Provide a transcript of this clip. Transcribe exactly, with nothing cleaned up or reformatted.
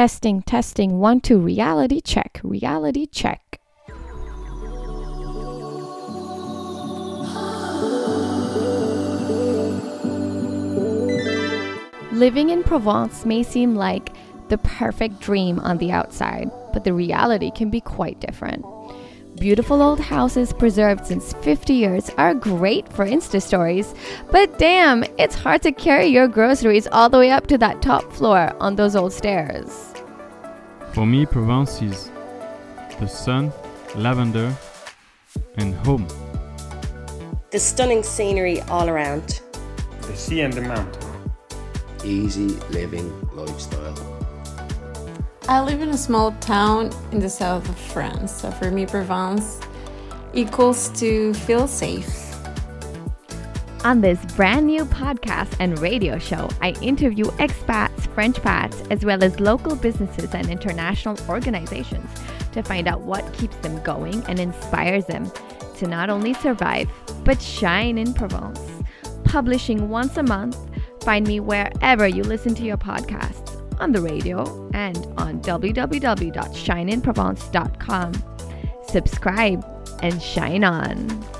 Testing, testing, one, two, reality check, reality check. Living in Provence may seem like the perfect dream on the outside, but the reality can be quite different. Beautiful old houses preserved since fifty years are great for Insta stories, but damn, it's hard to carry your groceries all the way up to that top floor on those old stairs. For me, Provence is the sun, lavender, and home. The stunning scenery all around. The sea and the mountain. Easy living lifestyle. I live in a small town in the south of France, so for me Provence equals to feel safe. On this brand new podcast and radio show, I interview expats, Frenchpats, as well as local businesses and international organizations to find out what keeps them going and inspires them to not only survive, but shine in Provence. Publishing once a month. Find me wherever you listen to your podcasts, on the radio, and on w w w dot shine in provence dot com. Subscribe and shine on.